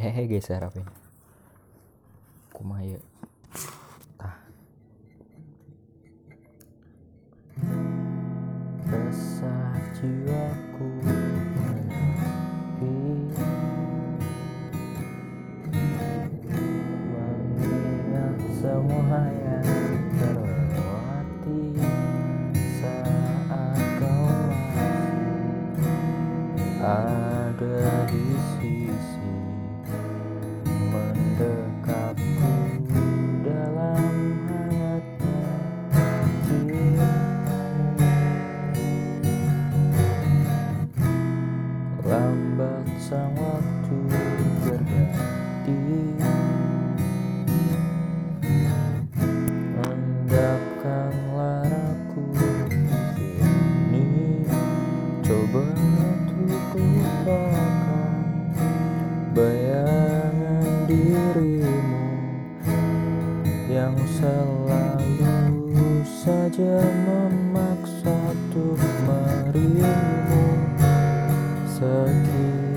Hehe geser apa ini? Kumaya. Tah. Resah jiwaku. Mengingat semua yang terlewati saat kau masih ada di sisi mendekapku dalam hayatnya lambat sang waktu berganti endapkan laraku ini coba untuk lupakan bayangan dirimu yang selalu saja memaksa untuk merindu. Sakit